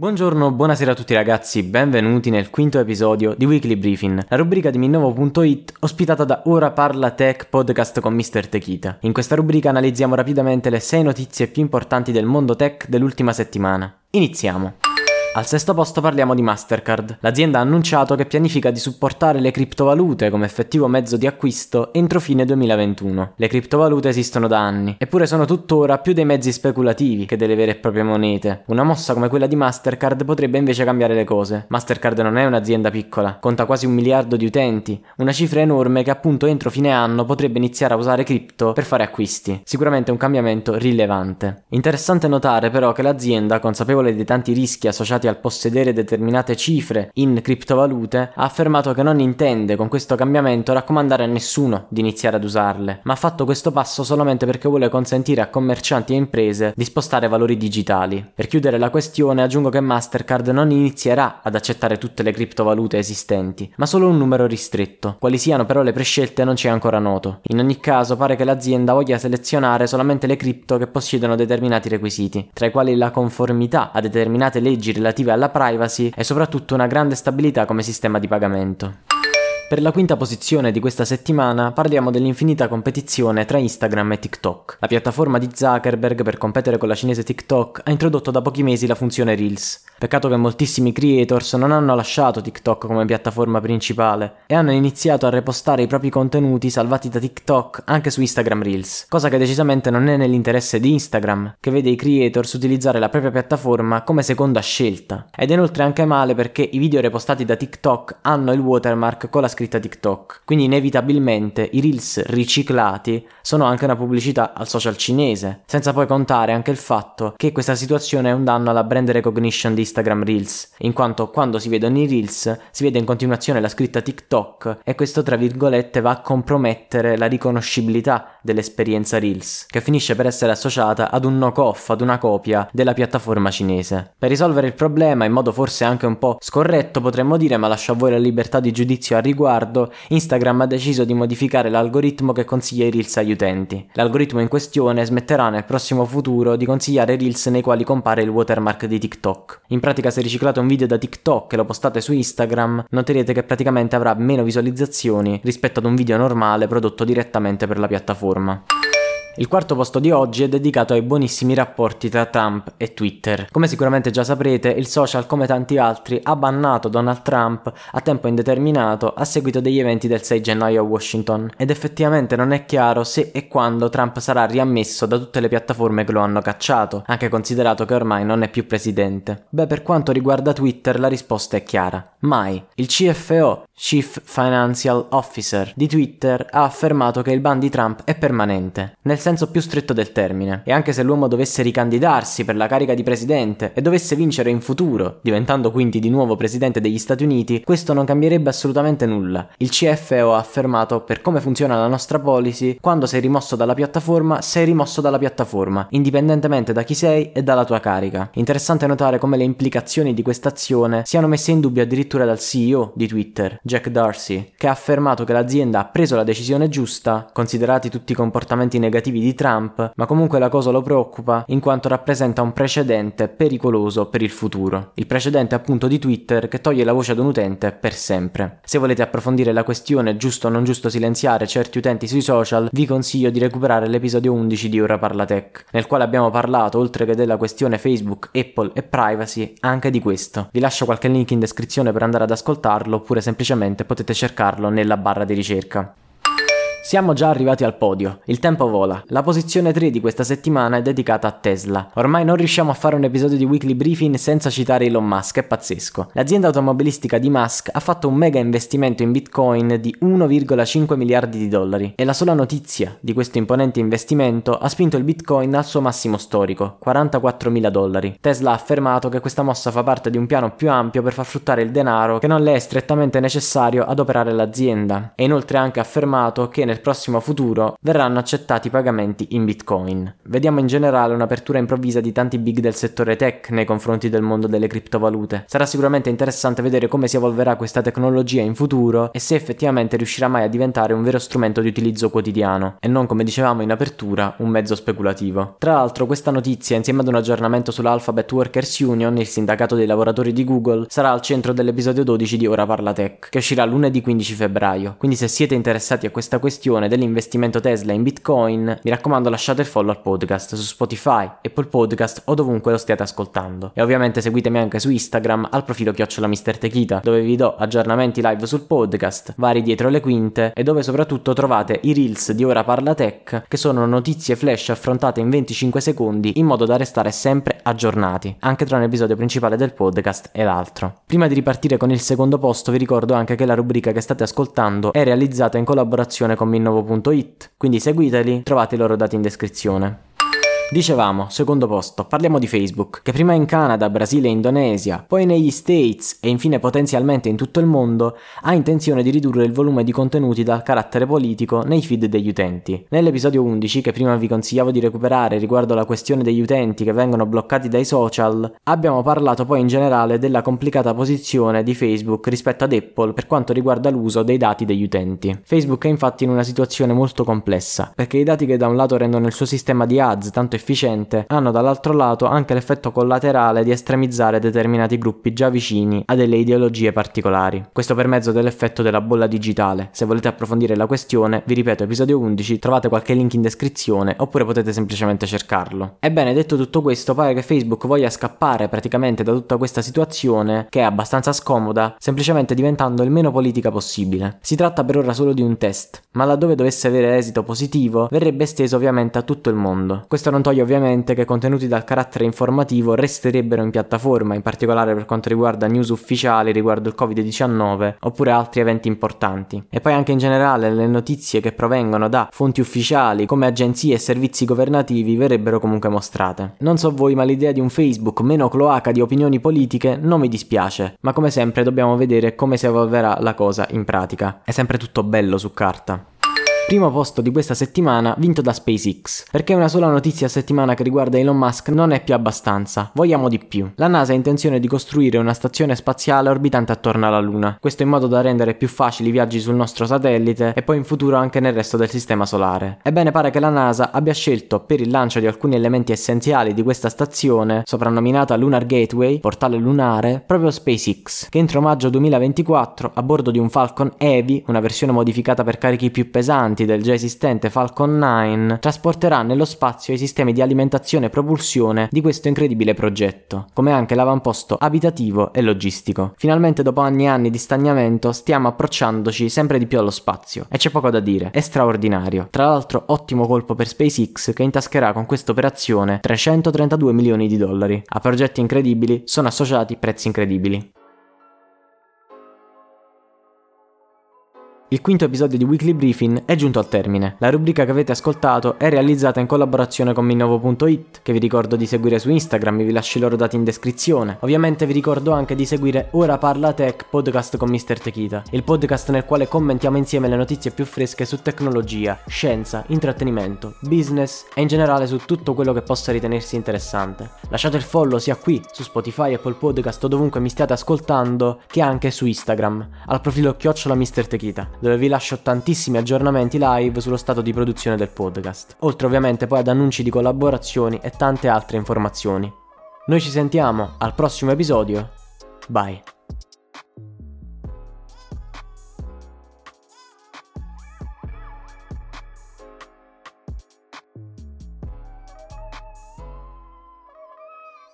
Buongiorno, buonasera a tutti ragazzi, benvenuti nel quinto episodio di Weekly Briefing, la rubrica di Minnovo.it ospitata da Ora Parla Tech podcast con Mr. Techita. In questa rubrica analizziamo rapidamente le 6 notizie più importanti del mondo tech dell'ultima settimana. Iniziamo! Al sesto posto parliamo di Mastercard. L'azienda ha annunciato che pianifica di supportare le criptovalute come effettivo mezzo di acquisto entro fine 2021. Le criptovalute esistono da anni, eppure sono tuttora più dei mezzi speculativi che delle vere e proprie monete. Una mossa come quella di Mastercard potrebbe invece cambiare le cose. Mastercard non è un'azienda piccola, conta quasi 1 miliardo di utenti, una cifra enorme che appunto entro fine anno potrebbe iniziare a usare cripto per fare acquisti. Sicuramente un cambiamento rilevante. Interessante notare però che l'azienda, consapevole dei tanti rischi associati al possedere determinate cifre in criptovalute, ha affermato che non intende con questo cambiamento raccomandare a nessuno di iniziare ad usarle, ma ha fatto questo passo solamente perché vuole consentire a commercianti e imprese di spostare valori digitali. Per chiudere la questione aggiungo che Mastercard non inizierà ad accettare tutte le criptovalute esistenti, ma solo un numero ristretto. Quali siano però le prescelte non ci è ancora noto. In ogni caso pare che l'azienda voglia selezionare solamente le cripto che possiedono determinati requisiti, tra i quali la conformità a determinate leggi relative alla privacy e soprattutto una grande stabilità come sistema di pagamento. Per la quinta posizione di questa settimana parliamo dell'infinita competizione tra Instagram e TikTok. La piattaforma di Zuckerberg per competere con la cinese TikTok ha introdotto da pochi mesi la funzione Reels. Peccato che moltissimi creators non hanno lasciato TikTok come piattaforma principale e hanno iniziato a repostare i propri contenuti salvati da TikTok anche su Instagram Reels, cosa che decisamente non è nell'interesse di Instagram, che vede i creators utilizzare la propria piattaforma come seconda scelta. Ed è inoltre anche male perché i video repostati da TikTok hanno il watermark con la scritta TikTok, quindi inevitabilmente i Reels riciclati sono anche una pubblicità al social cinese, senza poi contare anche il fatto che questa situazione è un danno alla brand recognition di Instagram Reels, in quanto quando si vedono i Reels si vede in continuazione la scritta TikTok e questo tra virgolette va a compromettere la riconoscibilità dell'esperienza Reels, che finisce per essere associata ad un knock-off, ad una copia della piattaforma cinese. Per risolvere il problema in modo forse anche un po' scorretto potremmo dire, ma lascio a voi la libertà di giudizio a riguardo, Instagram ha deciso di modificare l'algoritmo che consiglia i Reels agli utenti. L'algoritmo in questione smetterà nel prossimo futuro di consigliare Reels nei quali compare il watermark di TikTok. In pratica, se riciclate un video da TikTok e lo postate su Instagram, noterete che praticamente avrà meno visualizzazioni rispetto ad un video normale prodotto direttamente per la piattaforma. Il quarto posto di oggi è dedicato ai buonissimi rapporti tra Trump e Twitter. Come sicuramente già saprete, il social, come tanti altri, ha bannato Donald Trump a tempo indeterminato a seguito degli eventi del 6 gennaio a Washington, ed effettivamente non è chiaro se e quando Trump sarà riammesso da tutte le piattaforme che lo hanno cacciato, anche considerato che ormai non è più presidente. Per quanto riguarda Twitter la risposta è chiara: mai. Il CFO, Chief Financial Officer, di Twitter ha affermato che il ban di Trump è permanente, nel senso più stretto del termine, e anche se l'uomo dovesse ricandidarsi per la carica di presidente e dovesse vincere in futuro, diventando quindi di nuovo presidente degli Stati Uniti, questo non cambierebbe assolutamente nulla. Il CFO ha affermato: per come funziona la nostra policy, quando sei rimosso dalla piattaforma, indipendentemente da chi sei e dalla tua carica. Interessante notare come le implicazioni di questa azione siano messe in dubbio addirittura dal CEO di Twitter, Jack Dorsey, che ha affermato che l'azienda ha preso la decisione giusta, considerati tutti i comportamenti negativi di Trump, ma comunque la cosa lo preoccupa in quanto rappresenta un precedente pericoloso per il futuro. Il precedente appunto di Twitter che toglie la voce ad un utente per sempre. Se volete approfondire la questione giusto o non giusto silenziare certi utenti sui social, vi consiglio di recuperare l'episodio 11 di Ora Parla Tech, nel quale abbiamo parlato, oltre che della questione Facebook, Apple e privacy, anche di questo. Vi lascio qualche link in descrizione per andare ad ascoltarlo, oppure semplicemente potete cercarlo nella barra di ricerca. Siamo già arrivati al podio, il tempo vola. La posizione 3 di questa settimana è dedicata a Tesla. Ormai non riusciamo a fare un episodio di Weekly Briefing senza citare Elon Musk, è pazzesco. L'azienda automobilistica di Musk ha fatto un mega investimento in Bitcoin di 1,5 miliardi di dollari e la sola notizia di questo imponente investimento ha spinto il Bitcoin al suo massimo storico, 44.000 dollari. Tesla ha affermato che questa mossa fa parte di un piano più ampio per far fruttare il denaro che non le è strettamente necessario ad operare l'azienda, e inoltre ha anche affermato che nel prossimo futuro verranno accettati pagamenti in Bitcoin. Vediamo in generale un'apertura improvvisa di tanti big del settore tech nei confronti del mondo delle criptovalute. Sarà sicuramente interessante vedere come si evolverà questa tecnologia in futuro e se effettivamente riuscirà mai a diventare un vero strumento di utilizzo quotidiano e non, come dicevamo in apertura, un mezzo speculativo. Tra l'altro questa notizia, insieme ad un aggiornamento sull'Alphabet Workers Union, il sindacato dei lavoratori di Google, sarà al centro dell'episodio 12 di Ora Parla Tech, che uscirà lunedì 15 febbraio. Quindi se siete interessati a questa questione dell'investimento Tesla in Bitcoin, mi raccomando lasciate il follow al podcast su Spotify, Apple Podcast o dovunque lo stiate ascoltando. E ovviamente seguitemi anche su Instagram al profilo @Mr. Techita, dove vi do aggiornamenti live sul podcast, vari dietro le quinte e dove soprattutto trovate i Reels di Ora Parla Tech, che sono notizie flash affrontate in 25 secondi in modo da restare sempre aggiornati, anche tra un episodio principale del podcast e l'altro. Prima di ripartire con il secondo posto vi ricordo anche che la rubrica che state ascoltando è realizzata in collaborazione con Minnovo.it, quindi seguiteli, trovate i loro dati in descrizione. Dicevamo, secondo posto, parliamo di Facebook, che prima in Canada, Brasile e Indonesia, poi negli States e infine potenzialmente in tutto il mondo, ha intenzione di ridurre il volume di contenuti dal carattere politico nei feed degli utenti. Nell'episodio 11, che prima vi consigliavo di recuperare riguardo alla questione degli utenti che vengono bloccati dai social, abbiamo parlato poi in generale della complicata posizione di Facebook rispetto ad Apple per quanto riguarda l'uso dei dati degli utenti. Facebook è infatti in una situazione molto complessa, perché i dati che da un lato rendono il suo sistema di ads tanto efficiente, hanno dall'altro lato anche l'effetto collaterale di estremizzare determinati gruppi già vicini a delle ideologie particolari. Questo per mezzo dell'effetto della bolla digitale. Se volete approfondire la questione, vi ripeto, episodio 11, trovate qualche link in descrizione oppure potete semplicemente cercarlo. Ebbene, detto tutto questo, pare che Facebook voglia scappare praticamente da tutta questa situazione, che è abbastanza scomoda, semplicemente diventando il meno politica possibile. Si tratta per ora solo di un test, ma laddove dovesse avere esito positivo, verrebbe esteso ovviamente a tutto il mondo. Questo non ovviamente che contenuti dal carattere informativo resterebbero in piattaforma, in particolare per quanto riguarda news ufficiali riguardo il Covid-19 oppure altri eventi importanti. E poi anche in generale le notizie che provengono da fonti ufficiali come agenzie e servizi governativi verrebbero comunque mostrate. Non so voi, ma l'idea di un Facebook meno cloaca di opinioni politiche non mi dispiace, ma come sempre dobbiamo vedere come si evolverà la cosa in pratica. È sempre tutto bello su carta. Primo posto di questa settimana vinto da SpaceX, perché una sola notizia a settimana che riguarda Elon Musk non è più abbastanza, vogliamo di più. La NASA ha intenzione di costruire una stazione spaziale orbitante attorno alla Luna, questo in modo da rendere più facili i viaggi sul nostro satellite e poi in futuro anche nel resto del sistema solare. Ebbene, pare che la NASA abbia scelto per il lancio di alcuni elementi essenziali di questa stazione, soprannominata Lunar Gateway, portale lunare, proprio SpaceX, che entro maggio 2024, a bordo di un Falcon Heavy, una versione modificata per carichi più pesanti del già esistente Falcon 9, trasporterà nello spazio i sistemi di alimentazione e propulsione di questo incredibile progetto, come anche l'avamposto abitativo e logistico. Finalmente, dopo anni e anni di stagnamento, stiamo approcciandoci sempre di più allo spazio e c'è poco da dire, è straordinario. Tra l'altro, ottimo colpo per SpaceX, che intascherà con questa operazione $332 milioni. A progetti incredibili sono associati prezzi incredibili. Il quinto episodio di Weekly Briefing è giunto al termine. La rubrica che avete ascoltato è realizzata in collaborazione con Minnovo.it, che vi ricordo di seguire su Instagram, e vi lascio i loro dati in descrizione. Ovviamente vi ricordo anche di seguire Ora Parla Tech, podcast con Mr. Techita, il podcast nel quale commentiamo insieme le notizie più fresche su tecnologia, scienza, intrattenimento, business e in generale su tutto quello che possa ritenersi interessante. Lasciate il follow sia qui, su Spotify, Apple Podcast o dovunque mi stiate ascoltando, che anche su Instagram, al profilo @Mr. Techita. Dove vi lascio tantissimi aggiornamenti live sullo stato di produzione del podcast, oltre ovviamente poi ad annunci di collaborazioni e tante altre informazioni. Noi ci sentiamo al prossimo episodio, bye!